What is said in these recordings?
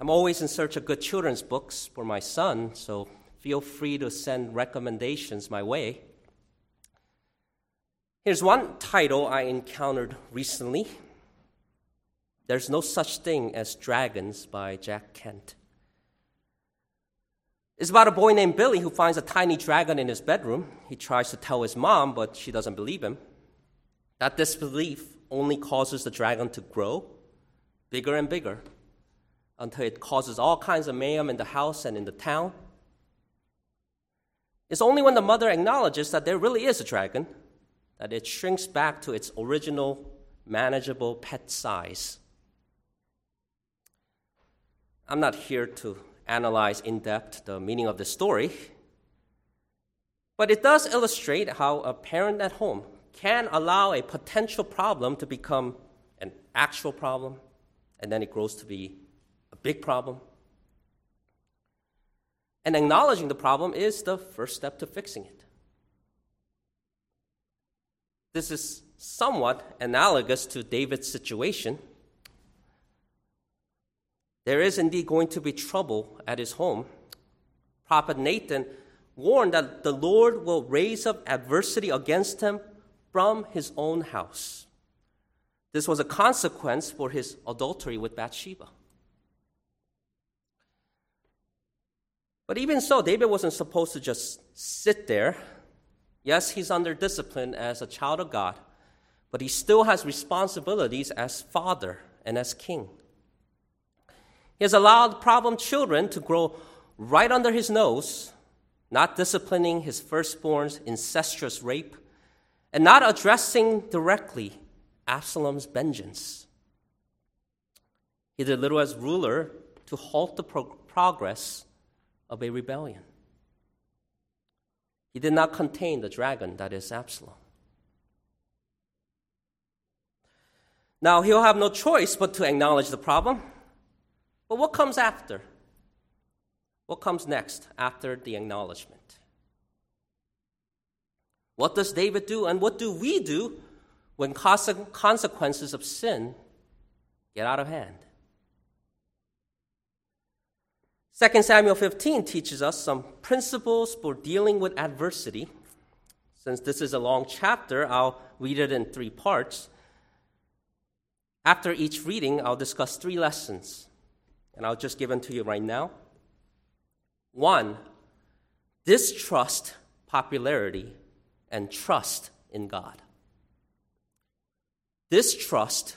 I'm always in search of good children's books for my son, so feel free to send recommendations my way. Here's one title I encountered recently. There's No Such Thing as Dragons by Jack Kent. It's about a boy named Billy who finds a tiny dragon in his bedroom. He tries to tell his mom, but she doesn't believe him. That disbelief only causes the dragon to grow bigger and bigger until it causes all kinds of mayhem in the house and in the town. It's only when the mother acknowledges that there really is a dragon that it shrinks back to its original manageable pet size. I'm not here to analyze in depth the meaning of this story, but it does illustrate how a parent at home can allow a potential problem to become an actual problem, and then it grows to be a big problem. And acknowledging the problem is the first step to fixing it. This is somewhat analogous to David's situation. There is indeed going to be trouble at his home. Prophet Nathan warned that the Lord will raise up adversity against him from his own house. This was a consequence for his adultery with Bathsheba. But even so, David wasn't supposed to just sit there. Yes, he's under discipline as a child of God, but he still has responsibilities as father and as king. He has allowed problem children to grow right under his nose, not disciplining his firstborn's incestuous rape, and not addressing directly Absalom's vengeance. He did little as ruler to halt the progress of a rebellion. He did not contain the dragon that is Absalom. Now, he'll have no choice but to acknowledge the problem. But what comes after? What comes next after the acknowledgement? What does David do, and what do we do when consequences of sin get out of hand? 2 Samuel 15 teaches us some principles for dealing with adversity. Since this is a long chapter, I'll read it in three parts. After each reading, I'll discuss three lessons, and I'll just give them to you right now. 1, distrust popularity and trust in God. Distrust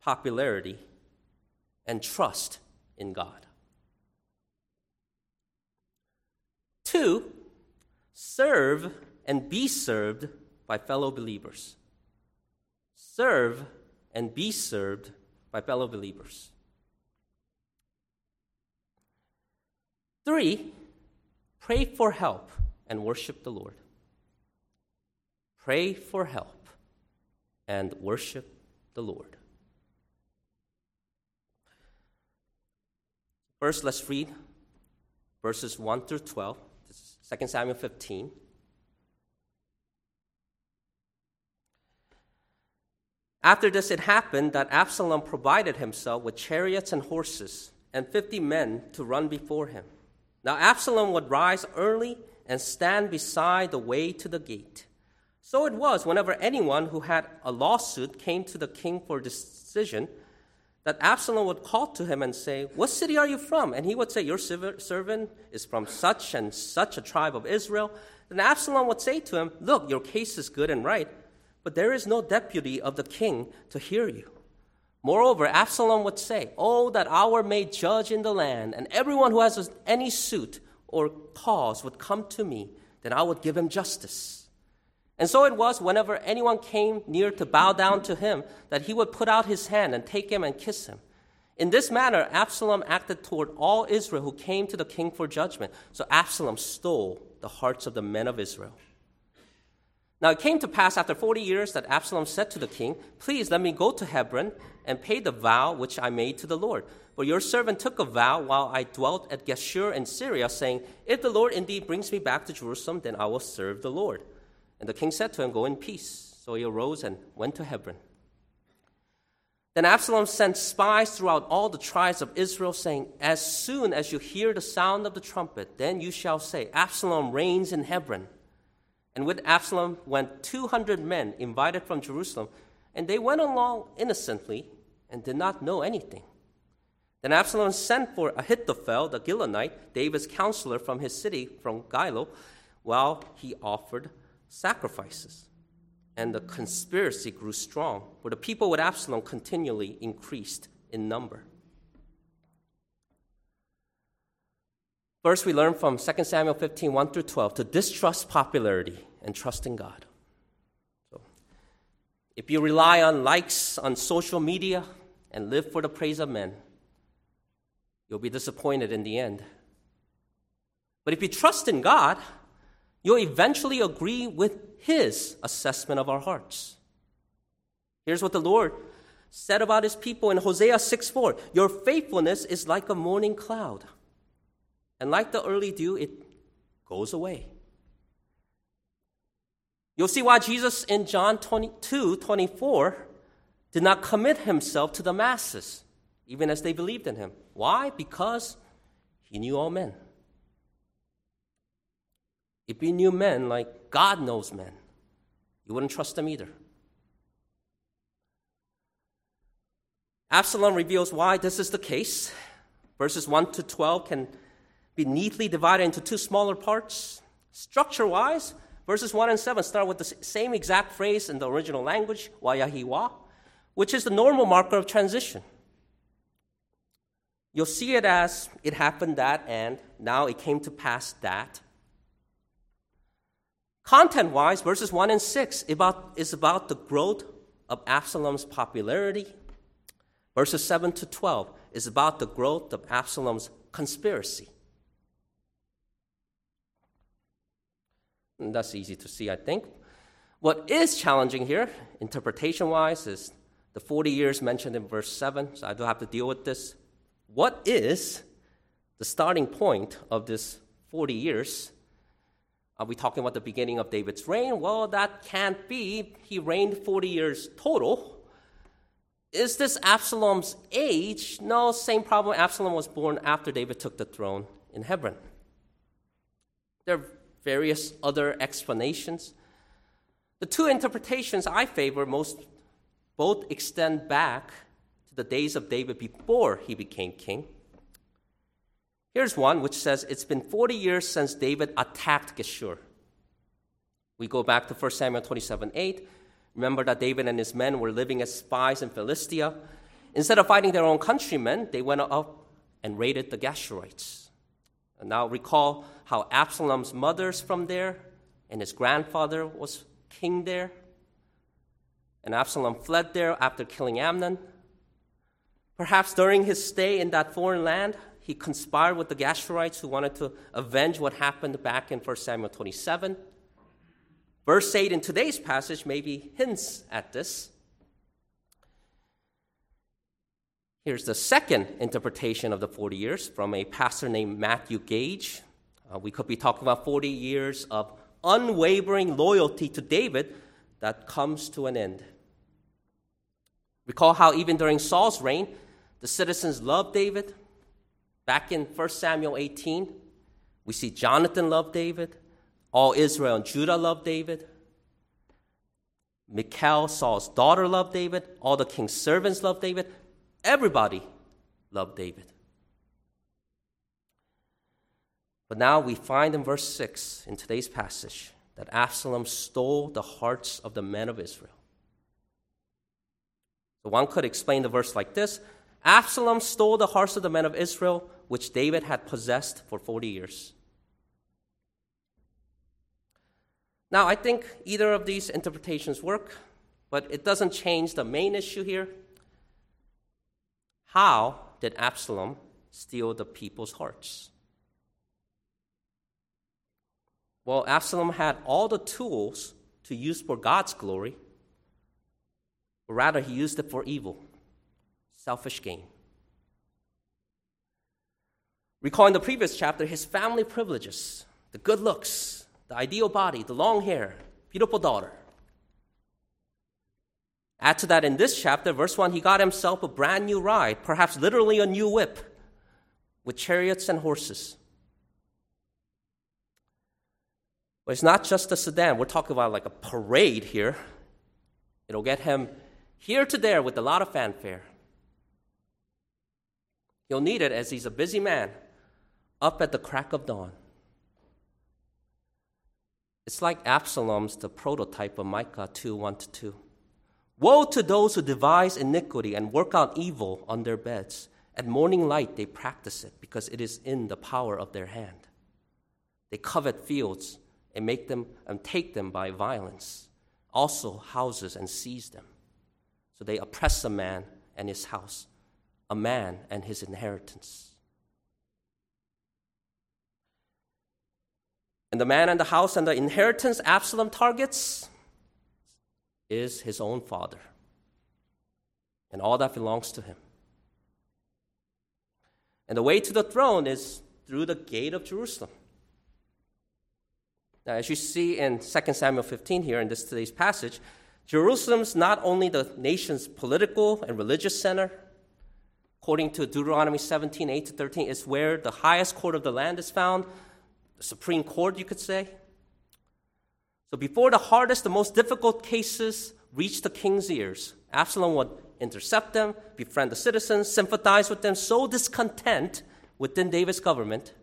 popularity and trust in God. 2, serve and be served by fellow believers. Serve and be served by fellow believers. 3, pray for help and worship the Lord. Pray for help and worship the Lord. First, let's read verses 1 through 12. 2 Samuel 15. After this, it happened that Absalom provided himself with chariots and horses and 50 men to run before him. Now Absalom would rise early and stand beside the way to the gate. So it was whenever anyone who had a lawsuit came to the king for decision that Absalom would call to him and say, "What city are you from?" And he would say, "Your servant is from such and such a tribe of Israel." Then Absalom would say to him, "Look, your case is good and right, but there is no deputy of the king to hear you." Moreover, Absalom would say, "Oh, that our may judge in the land, and everyone who has any suit or cause would come to me, then I would give him justice." And so it was whenever anyone came near to bow down to him that he would put out his hand and take him and kiss him. In this manner, Absalom acted toward all Israel who came to the king for judgment. So Absalom stole the hearts of the men of Israel. Now it came to pass after 40 years that Absalom said to the king, "Please let me go to Hebron and pay the vow which I made to the Lord. For your servant took a vow while I dwelt at Geshur in Syria, saying, 'If the Lord indeed brings me back to Jerusalem, then I will serve the Lord.'" And the king said to him, "Go in peace." So he arose and went to Hebron. Then Absalom sent spies throughout all the tribes of Israel, saying, as soon as you hear the sound of the trumpet, then you shall say, Absalom reigns in Hebron. And with Absalom went 200 men invited from Jerusalem, and they went along innocently and did not know anything. Then Absalom sent for Ahithophel, the Gilonite, David's counselor from his city, from Gilo, while he offered sacrifices. And the conspiracy grew strong, for the people with Absalom continually increased in number. First, we learn from 2 Samuel 15, 1 through 12, to distrust popularity and trust in God. So, if you rely on likes on social media and live for the praise of men, you'll be disappointed in the end. But if you trust in God, you'll eventually agree with His assessment of our hearts. Here's what the Lord said about His people in Hosea 6:4. Your faithfulness is like a morning cloud, and like the early dew, it goes away. You'll see why Jesus in John 22:24 did not commit Himself to the masses, even as they believed in Him. Why? Because He knew all men. If you knew men like God knows men, you wouldn't trust them either. Absalom reveals why this is the case. Verses 1 to 12 can be neatly divided into two smaller parts. Structure-wise, verses 1 and 7 start with the same exact phrase in the original language, wayahiwa, which is the normal marker of transition. You'll see it as, it happened that, and now it came to pass that. Content-wise, verses 1 and 6 is about the growth of Absalom's popularity. Verses 7 to 12 is about the growth of Absalom's conspiracy. And that's easy to see, I think. What is challenging here, interpretation-wise, is the 40 years mentioned in verse 7, so I do have to deal with this. What is the starting point of this 40 years? Are we talking about the beginning of David's reign? Well, that can't be. He reigned 40 years total. Is this Absalom's age? No, same problem. Absalom was born after David took the throne in Hebron. There are various other explanations. The two interpretations I favor most both extend back to the days of David before he became king. Here's one which says, it's been 40 years since David attacked Geshur. We go back to 1 Samuel 27:8. Remember that David and his men were living as spies in Philistia. Instead of fighting their own countrymen, they went up and raided the Geshurites. And now recall how Absalom's mother's from there, and his grandfather was king there. And Absalom fled there after killing Amnon. Perhaps during his stay in that foreign land, he conspired with the Geshurites who wanted to avenge what happened back in 1 Samuel 27. Verse 8 in today's passage maybe hints at this. Here's the second interpretation of the 40 years from a pastor named Matthew Gage. We could be talking about 40 years of unwavering loyalty to David that comes to an end. Recall how even during Saul's reign, the citizens loved David. Back in 1 Samuel 18, we see Jonathan loved David. All Israel and Judah loved David. Michal, Saul's daughter, loved David. All the king's servants loved David. Everybody loved David. But now we find in verse 6 in today's passage that Absalom stole the hearts of the men of Israel. So one could explain the verse like this. Absalom stole the hearts of the men of Israel, which David had possessed for 40 years. Now, I think either of these interpretations work, but it doesn't change the main issue here. How did Absalom steal the people's hearts? Well, Absalom had all the tools to use for God's glory, but rather he used it for evil. Selfish gain. Recall in the previous chapter, his family privileges, the good looks, the ideal body, the long hair, beautiful daughter. Add to that in this chapter, verse 1, he got himself a brand new ride, perhaps literally a new whip, with chariots and horses. But it's not just a sedan. We're talking about like a parade here. It'll get him here to there with a lot of fanfare. He'll need it as he's a busy man, up at the crack of dawn. It's like Absalom's the prototype of Micah 2:1-2. Woe to those who devise iniquity and work out evil on their beds. At morning light they practice it because it is in the power of their hand. They covet fields and make them and take them by violence, also houses and seize them. So they oppress a man and his house, a man and his inheritance. And the man and the house and the inheritance Absalom targets is his own father. And all that belongs to him. And the way to the throne is through the gate of Jerusalem. Now, as you see in 2 Samuel 15 here in today's passage, Jerusalem's not only the nation's political and religious center. According to Deuteronomy 17:8-13, it's where the highest court of the land is found, the Supreme Court, you could say. So before the hardest, the most difficult cases reached the king's ears, Absalom would intercept them, befriend the citizens, sympathize with them, sow discontent within David's government,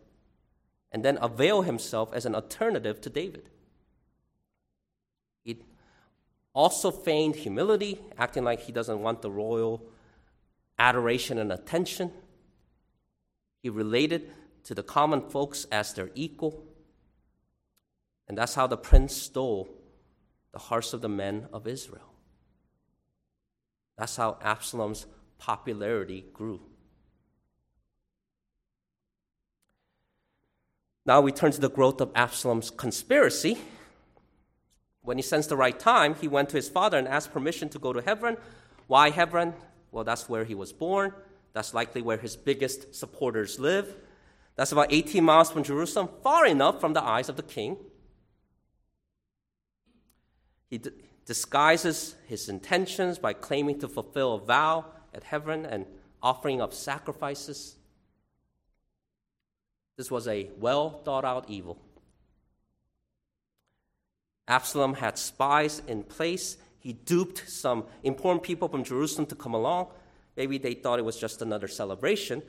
and then avail himself as an alternative to David. He also feigned humility, acting like he doesn't want the royal adoration and attention. He related to the common folks as their equal. And that's how the prince stole the hearts of the men of Israel. That's how Absalom's popularity grew. Now we turn to the growth of Absalom's conspiracy. When he sensed the right time, he went to his father and asked permission to go to Hebron. Why Hebron? Well, that's where he was born. That's likely where his biggest supporters live. That's about 18 miles from Jerusalem, far enough from the eyes of the king. He disguises his intentions by claiming to fulfill a vow at Hebron and offering up sacrifices. This was a well-thought-out evil. Absalom had spies in place. He duped some important people from Jerusalem to come along. Maybe they thought it was just another celebration.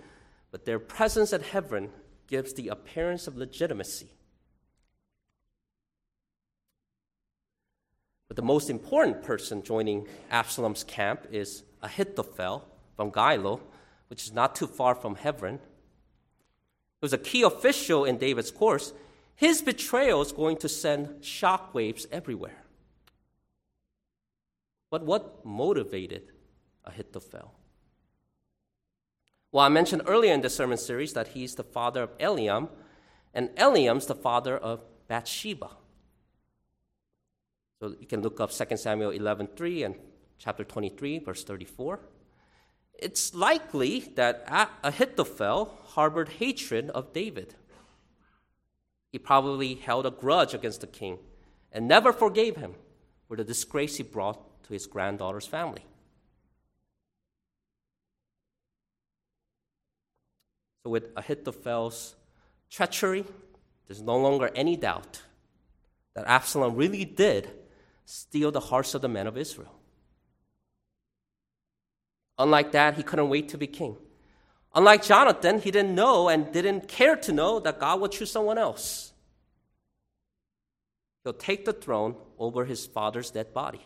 But their presence at Hebron gives the appearance of legitimacy. But the most important person joining Absalom's camp is Ahithophel from Gilo, which is not too far from Hebron. He was a key official in David's course. His betrayal is going to send shockwaves everywhere. But what motivated Ahithophel? Well, I mentioned earlier in the sermon series that he's the father of Eliam, and Eliam's the father of Bathsheba. So you can look up 2 Samuel 11:3 and chapter 23, verse 34. It's likely that Ahithophel harbored hatred of David. He probably held a grudge against the king and never forgave him for the disgrace he brought to his granddaughter's family. With Ahithophel's treachery, there's no longer any doubt that Absalom really did steal the hearts of the men of Israel. Unlike that, he couldn't wait to be king. Unlike Jonathan, he didn't know and didn't care to know that God would choose someone else. He'll take the throne over his father's dead body.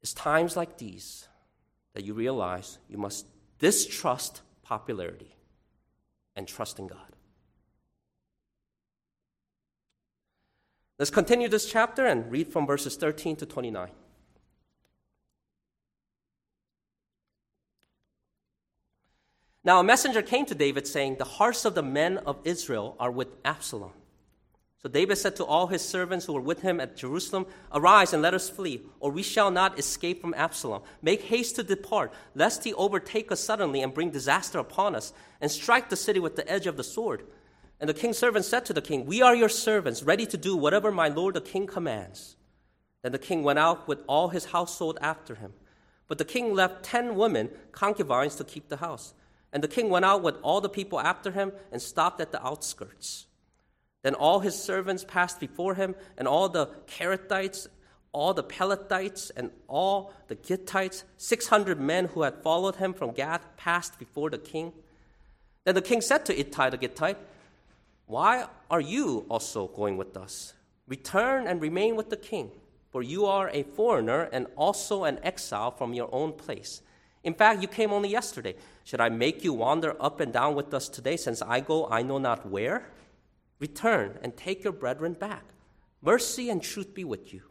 It's times like these that you realize you must distrust popularity and trust in God. Let's continue this chapter and read from verses 13-29. Now a messenger came to David saying, "The hearts of the men of Israel are with Absalom." So David said to all his servants who were with him at Jerusalem, "Arise and let us flee, or we shall not escape from Absalom. Make haste to depart, lest he overtake us suddenly and bring disaster upon us, and strike the city with the edge of the sword." And the king's servants said to the king, "We are your servants, ready to do whatever my lord the king commands." Then the king went out with all his household after him. But the king left 10 women, concubines, to keep the house. And the king went out with all the people after him and stopped at the outskirts. Then all his servants passed before him, and all the Cherethites, all the Pelethites, and all the Gittites, 600 men who had followed him from Gath, passed before the king. Then the king said to Ittai the Gittite, "Why are you also going with us? Return and remain with the king, for you are a foreigner and also an exile from your own place. In fact, you came only yesterday. Should I make you wander up and down with us today, since I go I know not where? Return and take your brethren back. Mercy and truth be with you."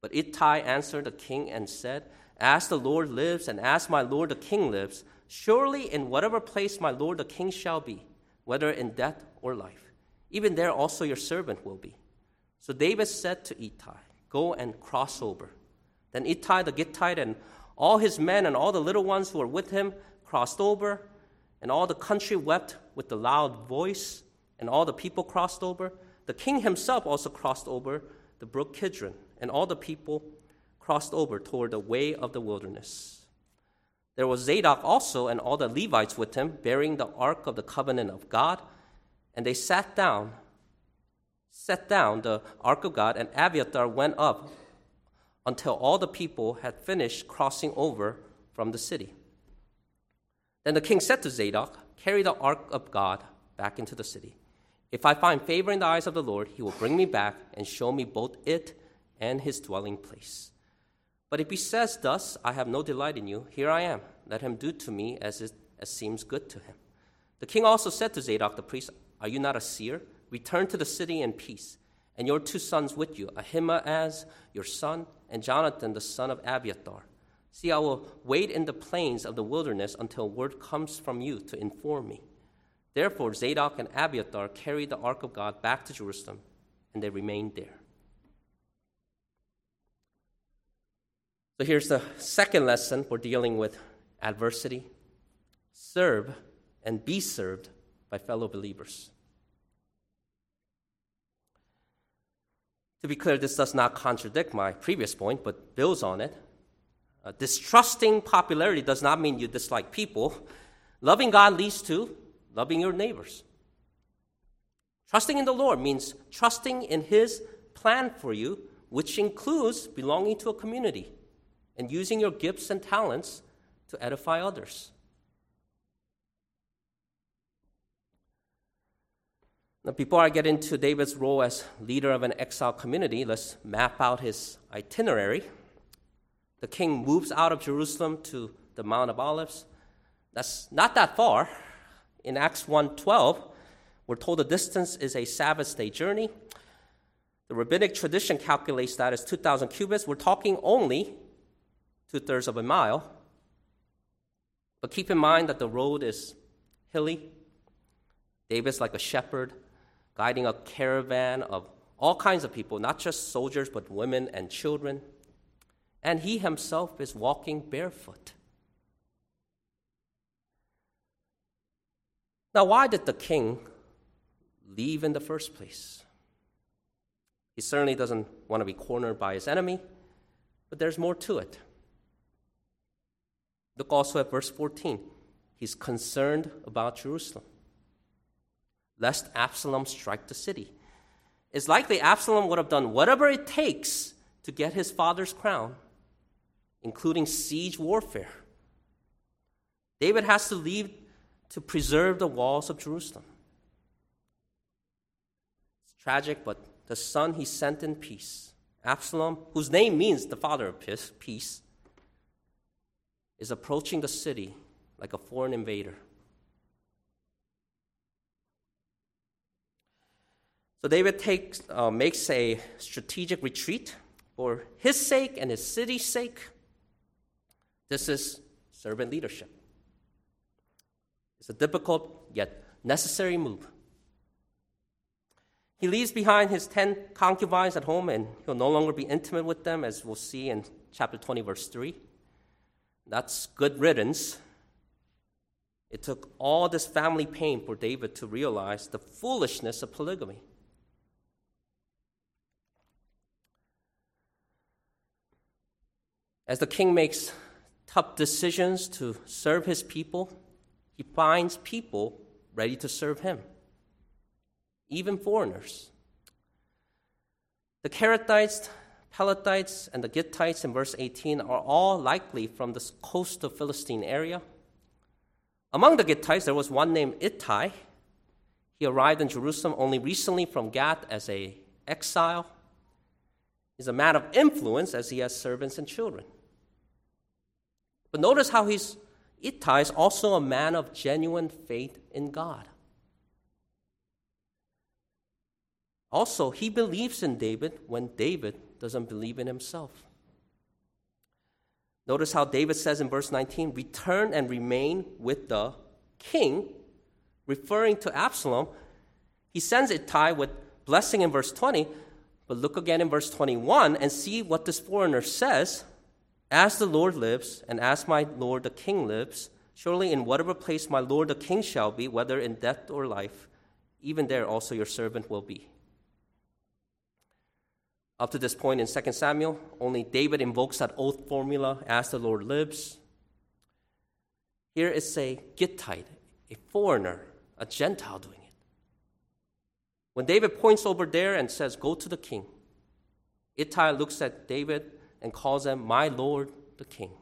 But Ittai answered the king and said, "As the Lord lives and as my lord the king lives, surely in whatever place my lord the king shall be, whether in death or life, even there also your servant will be." So David said to Ittai, "Go and cross over." Then Ittai the Gittite and all his men and all the little ones who were with him crossed over, and all the country wept with a loud voice, and all the people crossed over. The king himself also crossed over the brook Kidron, and all the people crossed over toward the way of the wilderness. There was Zadok also and all the Levites with him, bearing the ark of the covenant of God, and they set down the ark of God, and Abiathar went up until all the people had finished crossing over from the city. Then the king said to Zadok, "Carry the ark of God back into the city. If I find favor in the eyes of the Lord, he will bring me back and show me both it and his dwelling place. But if he says, 'Thus I have no delight in you,' here I am. Let him do to me as seems good to him." The king also said to Zadok the priest, "Are you not a seer? Return to the city in peace, and your 2 sons with you, Ahimaaz, your son, and Jonathan, the son of Abiathar. See, I will wait in the plains of the wilderness until word comes from you to inform me." Therefore, Zadok and Abiathar carried the ark of God back to Jerusalem, and they remained there. So here's the second lesson for dealing with adversity. Serve and be served by fellow believers. To be clear, this does not contradict my previous point, but builds on it. Distrusting popularity does not mean you dislike people. Loving God leads to loving your neighbors. Trusting in the Lord means trusting in His plan for you, which includes belonging to a community and using your gifts and talents to edify others. Now, before I get into David's role as leader of an exile community, let's map out his itinerary. The king moves out of Jerusalem to the Mount of Olives. That's not that far. In Acts 1:12, we're told the distance is a Sabbath day journey. The rabbinic tradition calculates that as 2,000 cubits. We're talking only 2/3 of a mile. But keep in mind that the road is hilly. David's like a shepherd, guiding a caravan of all kinds of people, not just soldiers, but women and children. And he himself is walking barefoot. Now, why did the king leave in the first place? He certainly doesn't want to be cornered by his enemy, but there's more to it. Look also at verse 14. He's concerned about Jerusalem, lest Absalom strike the city. It's likely Absalom would have done whatever it takes to get his father's crown, including siege warfare. David has to leave to preserve the walls of Jerusalem. It's tragic, but the son he sent in peace, Absalom, whose name means the father of peace, is approaching the city like a foreign invader. So David makes a strategic retreat for his sake and his city's sake. This is servant leadership. It's a difficult yet necessary move. He leaves behind his 10 concubines at home, and he'll no longer be intimate with them, as we'll see in chapter 20, verse 3. That's good riddance. It took all this family pain for David to realize the foolishness of polygamy. As the king makes tough decisions to serve his people, he finds people ready to serve him, even foreigners. The Cherethites, Pelethites, and the Gittites in verse 18 are all likely from the coastal Philistine area. Among the Gittites, there was one named Ittai. He arrived in Jerusalem only recently from Gath as an exile. He's a man of influence as he has servants and children. But notice how Ittai is also a man of genuine faith in God. Also, he believes in David when David doesn't believe in himself. Notice how David says in verse 19, "Return and remain with the king," referring to Absalom. He sends Ittai with blessing in verse 20, but look again in verse 21 and see what this foreigner says. "As the Lord lives, and as my lord the king lives, surely in whatever place my lord the king shall be, whether in death or life, even there also your servant will be." Up to this point in 2 Samuel, only David invokes that oath formula, "as the Lord lives." Here is a Gittite, a foreigner, a Gentile doing it. When David points over there and says, "Go to the king," Ittai looks at David and calls him, "My lord, the king."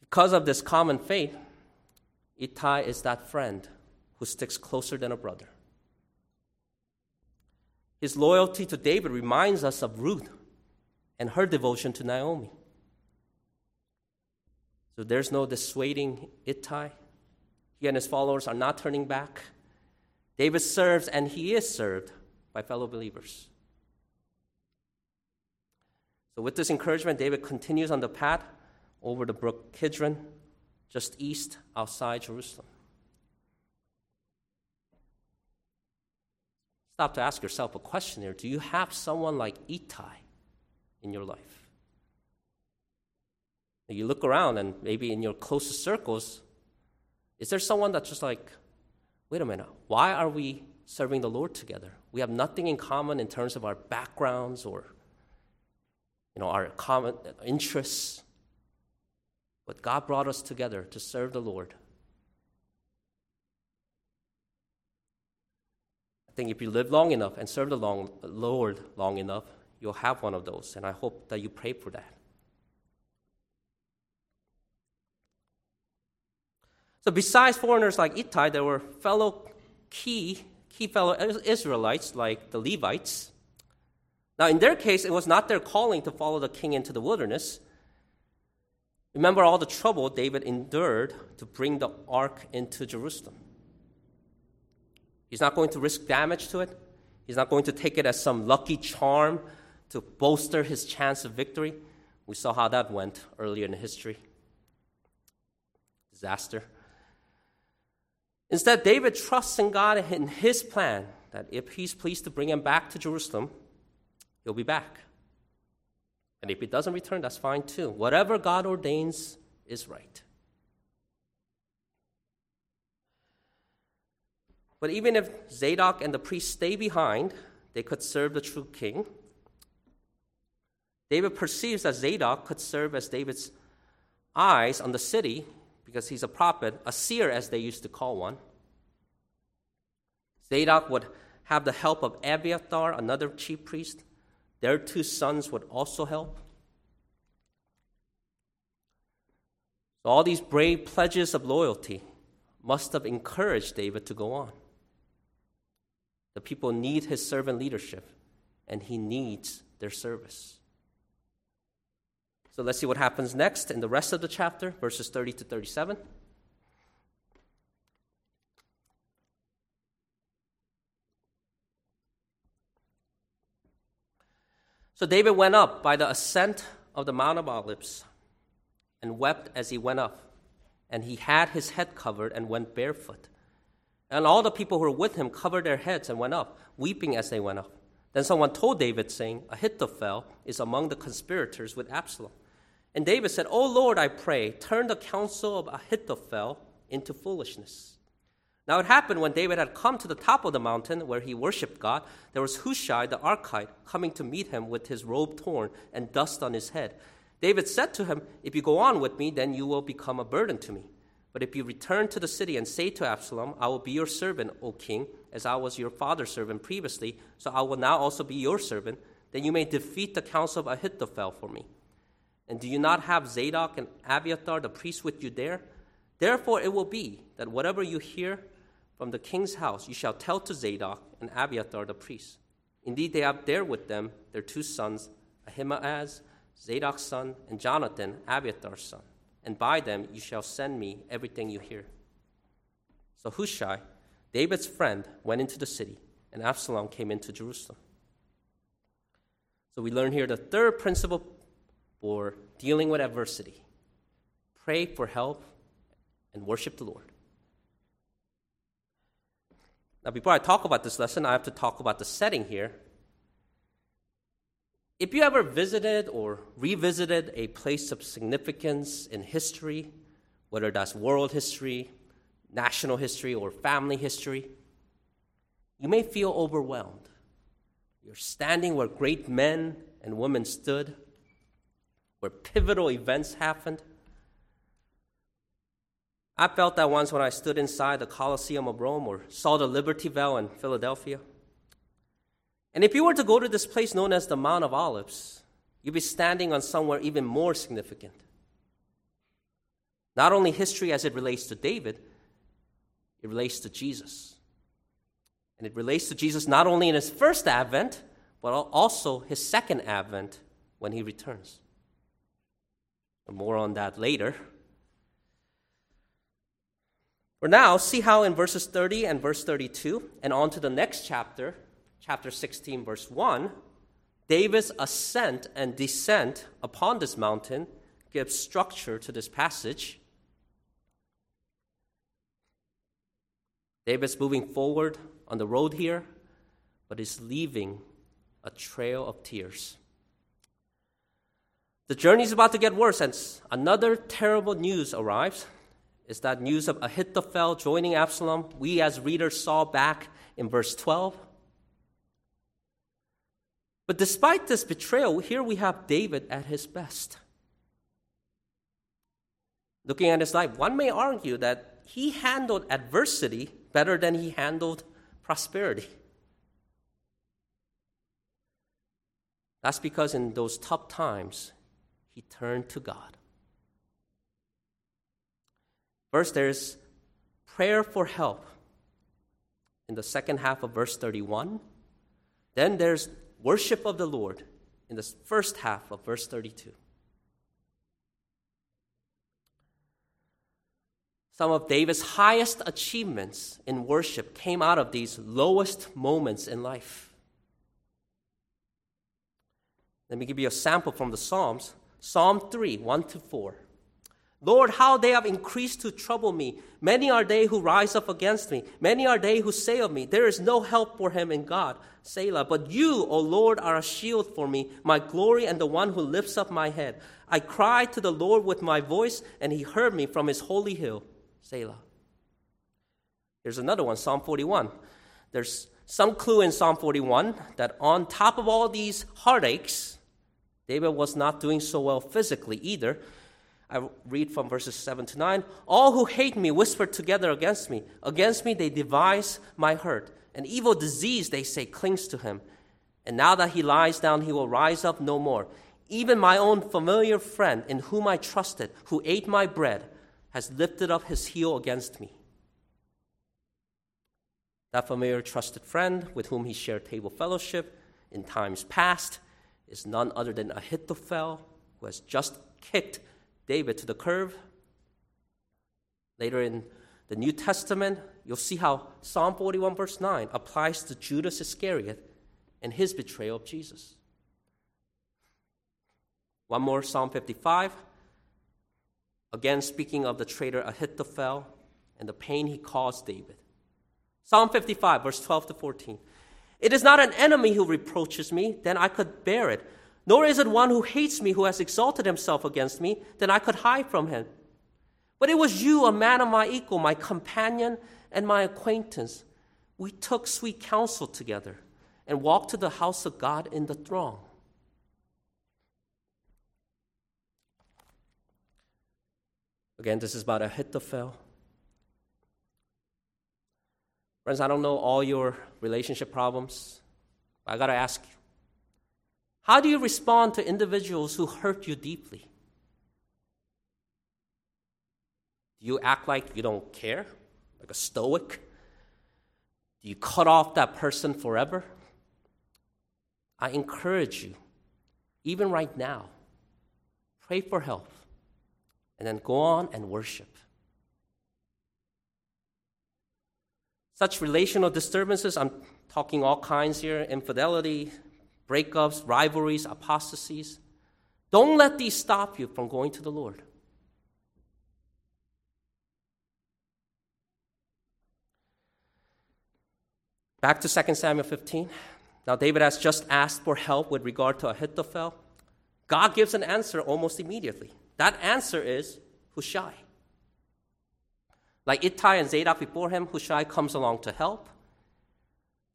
Because of this common faith, Ittai is that friend who sticks closer than a brother. His loyalty to David reminds us of Ruth and her devotion to Naomi. So there's no dissuading Ittai. He and his followers are not turning back. David serves, and he is served by fellow believers. So with this encouragement, David continues on the path over the brook Kidron, just east outside Jerusalem. Stop to ask yourself a question here. Do you have someone like Ittai in your life? You look around and maybe in your closest circles, is there someone that's just like, wait a minute, why are we serving the Lord together? We have nothing in common in terms of our backgrounds or our common interests. But God brought us together to serve the Lord. I think if you live long enough and serve the Lord long enough, you'll have one of those, and I hope that you pray for that. So besides foreigners like Ittai, there were fellow Israelites like the Levites. Now in their case, it was not their calling to follow the king into the wilderness. Remember all the trouble David endured to bring the ark into Jerusalem. He's not going to risk damage to it. He's not going to take it as some lucky charm to bolster his chance of victory. We saw how that went earlier in history. Disaster. Instead, David trusts in God and in his plan that if he's pleased to bring him back to Jerusalem, he'll be back. And if he doesn't return, that's fine too. Whatever God ordains is right. But even if Zadok and the priests stay behind, they could serve the true king. David perceives that Zadok could serve as David's eyes on the city because he's a prophet, a seer as they used to call one. Zadok would have the help of Abiathar, another chief priest. Their two sons would also help. So all these brave pledges of loyalty must have encouraged David to go on. The people need his servant leadership, and he needs their service. So let's see what happens next in the rest of the chapter, verses 30 to 37. So David went up by the ascent of the Mount of Olives and wept as he went up, and he had his head covered and went barefoot. And all the people who were with him covered their heads and went up, weeping as they went up. Then someone told David, saying, "Ahithophel is among the conspirators with Absalom." And David said, "O Lord, I pray, turn the counsel of Ahithophel into foolishness. Now it happened when David had come to the top of the mountain where he worshipped God, there was Hushai the Archite coming to meet him with his robe torn and dust on his head. David said to him, "If you go on with me, then you will become a burden to me. But if you return to the city and say to Absalom, 'I will be your servant, O king, as I was your father's servant previously, so I will now also be your servant,' then you may defeat the counsel of Ahithophel for me. And do you not have Zadok and Abiathar the priests with you there? Therefore it will be that whatever you hear from the king's house, you shall tell to Zadok and Abiathar the priests. Indeed, they have there with them their two sons, Ahimaaz, Zadok's son, and Jonathan, Abiathar's son. And by them you shall send me everything you hear." So Hushai, David's friend, went into the city, and Absalom came into Jerusalem. So we learn here the third principle for dealing with adversity. Pray for help and worship the Lord. Now, before I talk about this lesson, I have to talk about the setting here. If you ever visited or revisited a place of significance in history, whether that's world history, national history, or family history, you may feel overwhelmed. You're standing where great men and women stood, where pivotal events happened. I felt that once when I stood inside the Colosseum of Rome or saw the Liberty Bell in Philadelphia. And if you were to go to this place known as the Mount of Olives, you'd be standing on somewhere even more significant. Not only history as it relates to David, it relates to Jesus. And it relates to Jesus not only in his first advent, but also his second advent when he returns. And more on that later. For now, see how in verses 30 and verse 32, and on to the next chapter, chapter 16, verse 1, David's ascent and descent upon this mountain gives structure to this passage. David's moving forward on the road here, but is leaving a trail of tears. The journey is about to get worse, and another terrible news arrives. It's that news of Ahithophel joining Absalom we as readers saw back in verse 12. But despite this betrayal, here we have David at his best. Looking at his life, one may argue that he handled adversity better than he handled prosperity. That's because in those tough times, he turned to God. First, there's prayer for help in the second half of verse 31. Then there's worship of the Lord in the first half of verse 32. Some of David's highest achievements in worship came out of these lowest moments in life. Let me give you a sample from the Psalms. Psalm 3, 1-4. "Lord, how they have increased to trouble me. Many are they who rise up against me. Many are they who say of me, 'There is no help for him in God.' Selah. But you, O Lord, are a shield for me, my glory and the one who lifts up my head. I cried to the Lord with my voice, and he heard me from his holy hill. Selah." Here's another one, Psalm 41. There's some clue in Psalm 41 that on top of all these heartaches, David was not doing so well physically either. I read from verses 7-9. "All who hate me whisper together against me. Against me they devise my hurt. An evil disease, they say, clings to him. And now that he lies down, he will rise up no more. Even my own familiar friend, in whom I trusted, who ate my bread, has lifted up his heel against me." That familiar trusted friend with whom he shared table fellowship in times past is none other than Ahithophel, who has just kicked David to the curb. Later in the New Testament, you'll see how Psalm 41 verse 9 applies to Judas Iscariot and his betrayal of Jesus. One more, Psalm 55. Again, speaking of the traitor Ahithophel and the pain he caused David. Psalm 55 verse 12-14. "It is not an enemy who reproaches me, then I could bear it. Nor is it one who hates me, who has exalted himself against me, that I could hide from him. But it was you, a man of my equal, my companion, and my acquaintance, we took sweet counsel together and walked to the house of God in the throng. Again, this is about Ahithophel. Friends, I don't know all your relationship problems, but I got to ask you, how do you respond to individuals who hurt you deeply? Do you act like you don't care, like a stoic? Do you cut off that person forever? I encourage you, even right now, pray for help, and then go on and worship. Such relational disturbances, I'm talking all kinds here, infidelity, breakups, rivalries, apostasies. Don't let these stop you from going to the Lord. Back to 2 Samuel 15. Now David has just asked for help with regard to Ahithophel. God gives an answer almost immediately. That answer is Hushai. Like Ittai and Zadok before him, Hushai comes along to help.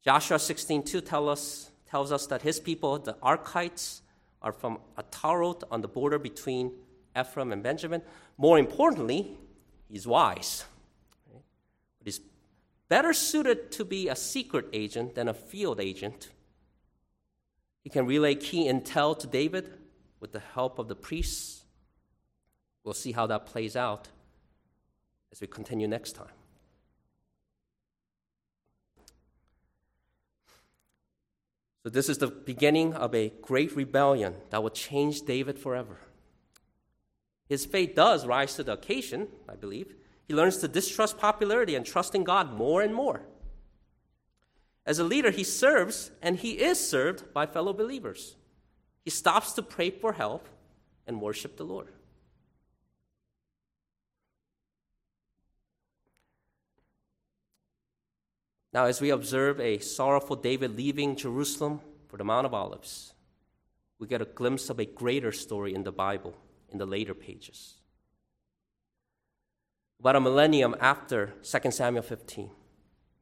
Joshua 16:2 tells us that his people, the Archites, are from Ataroth on the border between Ephraim and Benjamin. More importantly, he's wise. But he's better suited to be a secret agent than a field agent. He can relay key intel to David with the help of the priests. We'll see how that plays out as we continue next time. So this is the beginning of a great rebellion that will change David forever. His faith does rise to the occasion, I believe. He learns to distrust popularity and trust in God more and more. As a leader, he serves, and he is served by fellow believers. He stops to pray for help and worship the Lord. Now, as we observe a sorrowful David leaving Jerusalem for the Mount of Olives, we get a glimpse of a greater story in the Bible in the later pages. About a millennium after 2 Samuel 15,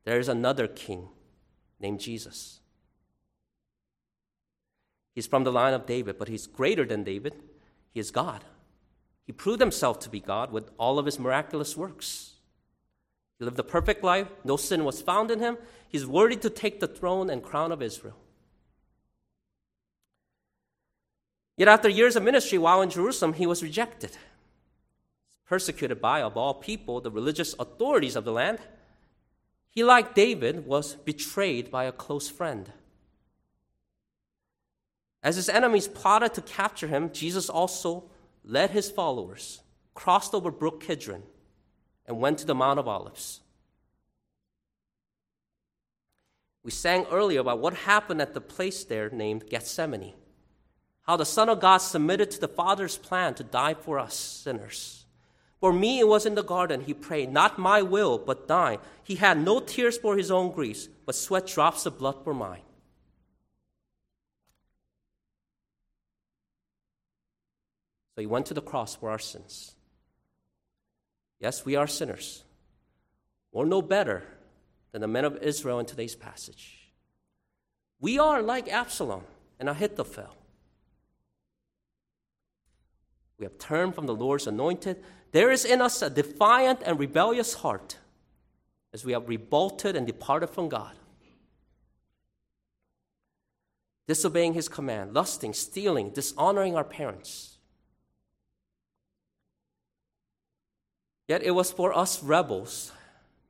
there is another king named Jesus. He's from the line of David, but he's greater than David. He is God. He proved himself to be God with all of his miraculous works. He lived a perfect life. No sin was found in him. He's worthy to take the throne and crown of Israel. Yet after years of ministry while in Jerusalem, he was rejected. Persecuted by, of all people, the religious authorities of the land. He, like David, was betrayed by a close friend. As his enemies plotted to capture him, Jesus also led his followers, crossed over Brook Kidron, and went to the Mount of Olives. We sang earlier about what happened at the place there named Gethsemane, how the Son of God submitted to the Father's plan to die for us sinners. For me, it was in the garden he prayed, not my will, but thine. He had no tears for his own griefs, but sweat drops of blood for mine. So he went to the cross for our sins. Yes, we are sinners. We're no better than the men of Israel in today's passage. We are like Absalom and Ahithophel. We have turned from the Lord's anointed. There is in us a defiant and rebellious heart as we have revolted and departed from God. Disobeying his command, lusting, stealing, dishonoring our parents. Yet it was for us rebels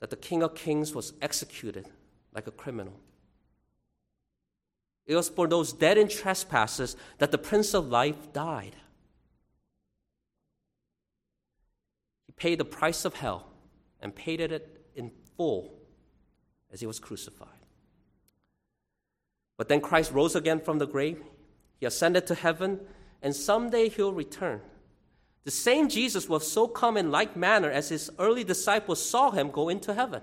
that the King of Kings was executed like a criminal. It was for those dead in trespasses that the Prince of Life died. He paid the price of hell and paid it in full as he was crucified. But then Christ rose again from the grave. He ascended to heaven, and someday he'll return. The same Jesus will so come in like manner as his early disciples saw him go into heaven.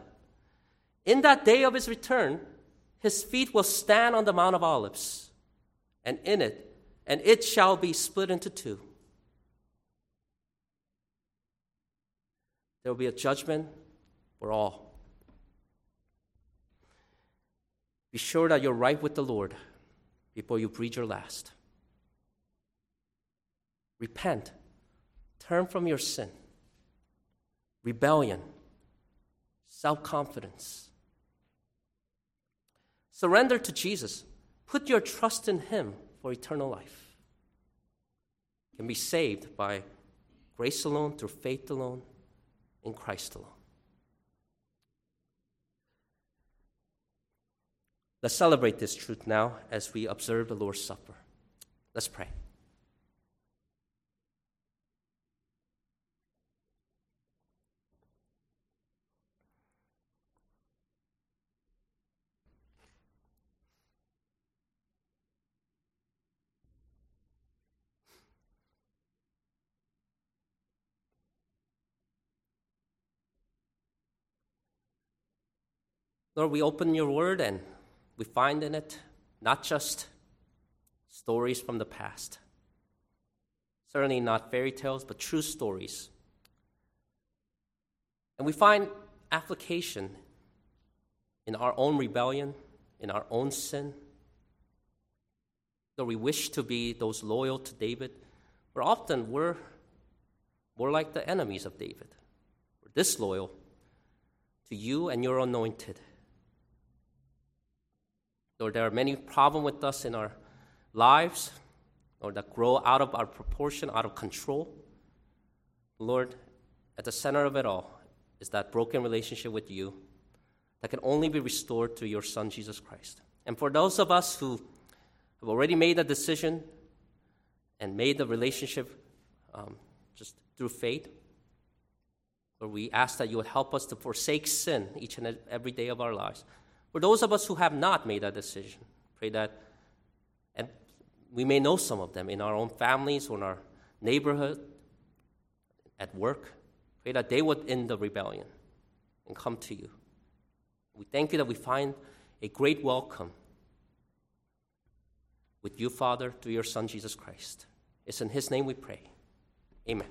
In that day of his return, his feet will stand on the Mount of Olives, and it shall be split into two. There will be a judgment for all, Be sure that you're right with the Lord before you breathe your last. Repent. Turn from your sin, rebellion, self-confidence. Surrender to Jesus. Put your trust in him for eternal life. You can be saved by grace alone, through faith alone, in Christ alone. Let's celebrate this truth now as we observe the Lord's Supper. Let's pray. Lord, we open your word and we find in it not just stories from the past, certainly not fairy tales, but true stories. And we find application in our own rebellion, in our own sin. Though we wish to be those loyal to David, but often we're more like the enemies of David. We're disloyal to you and your anointed. Lord, there are many problems with us in our lives, Lord, that grow out of our proportion, out of control. Lord, at the center of it all is that broken relationship with you that can only be restored through your Son, Jesus Christ. And for those of us who have already made a decision and made the relationship just through faith, Lord, we ask that you would help us to forsake sin each and every day of our lives. For those of us who have not made that decision, pray that, and we may know some of them in our own families or in our neighborhood, at work, pray that they would end the rebellion and come to you. We thank you that we find a great welcome with you, Father, through your Son, Jesus Christ. It's in his name we pray. Amen.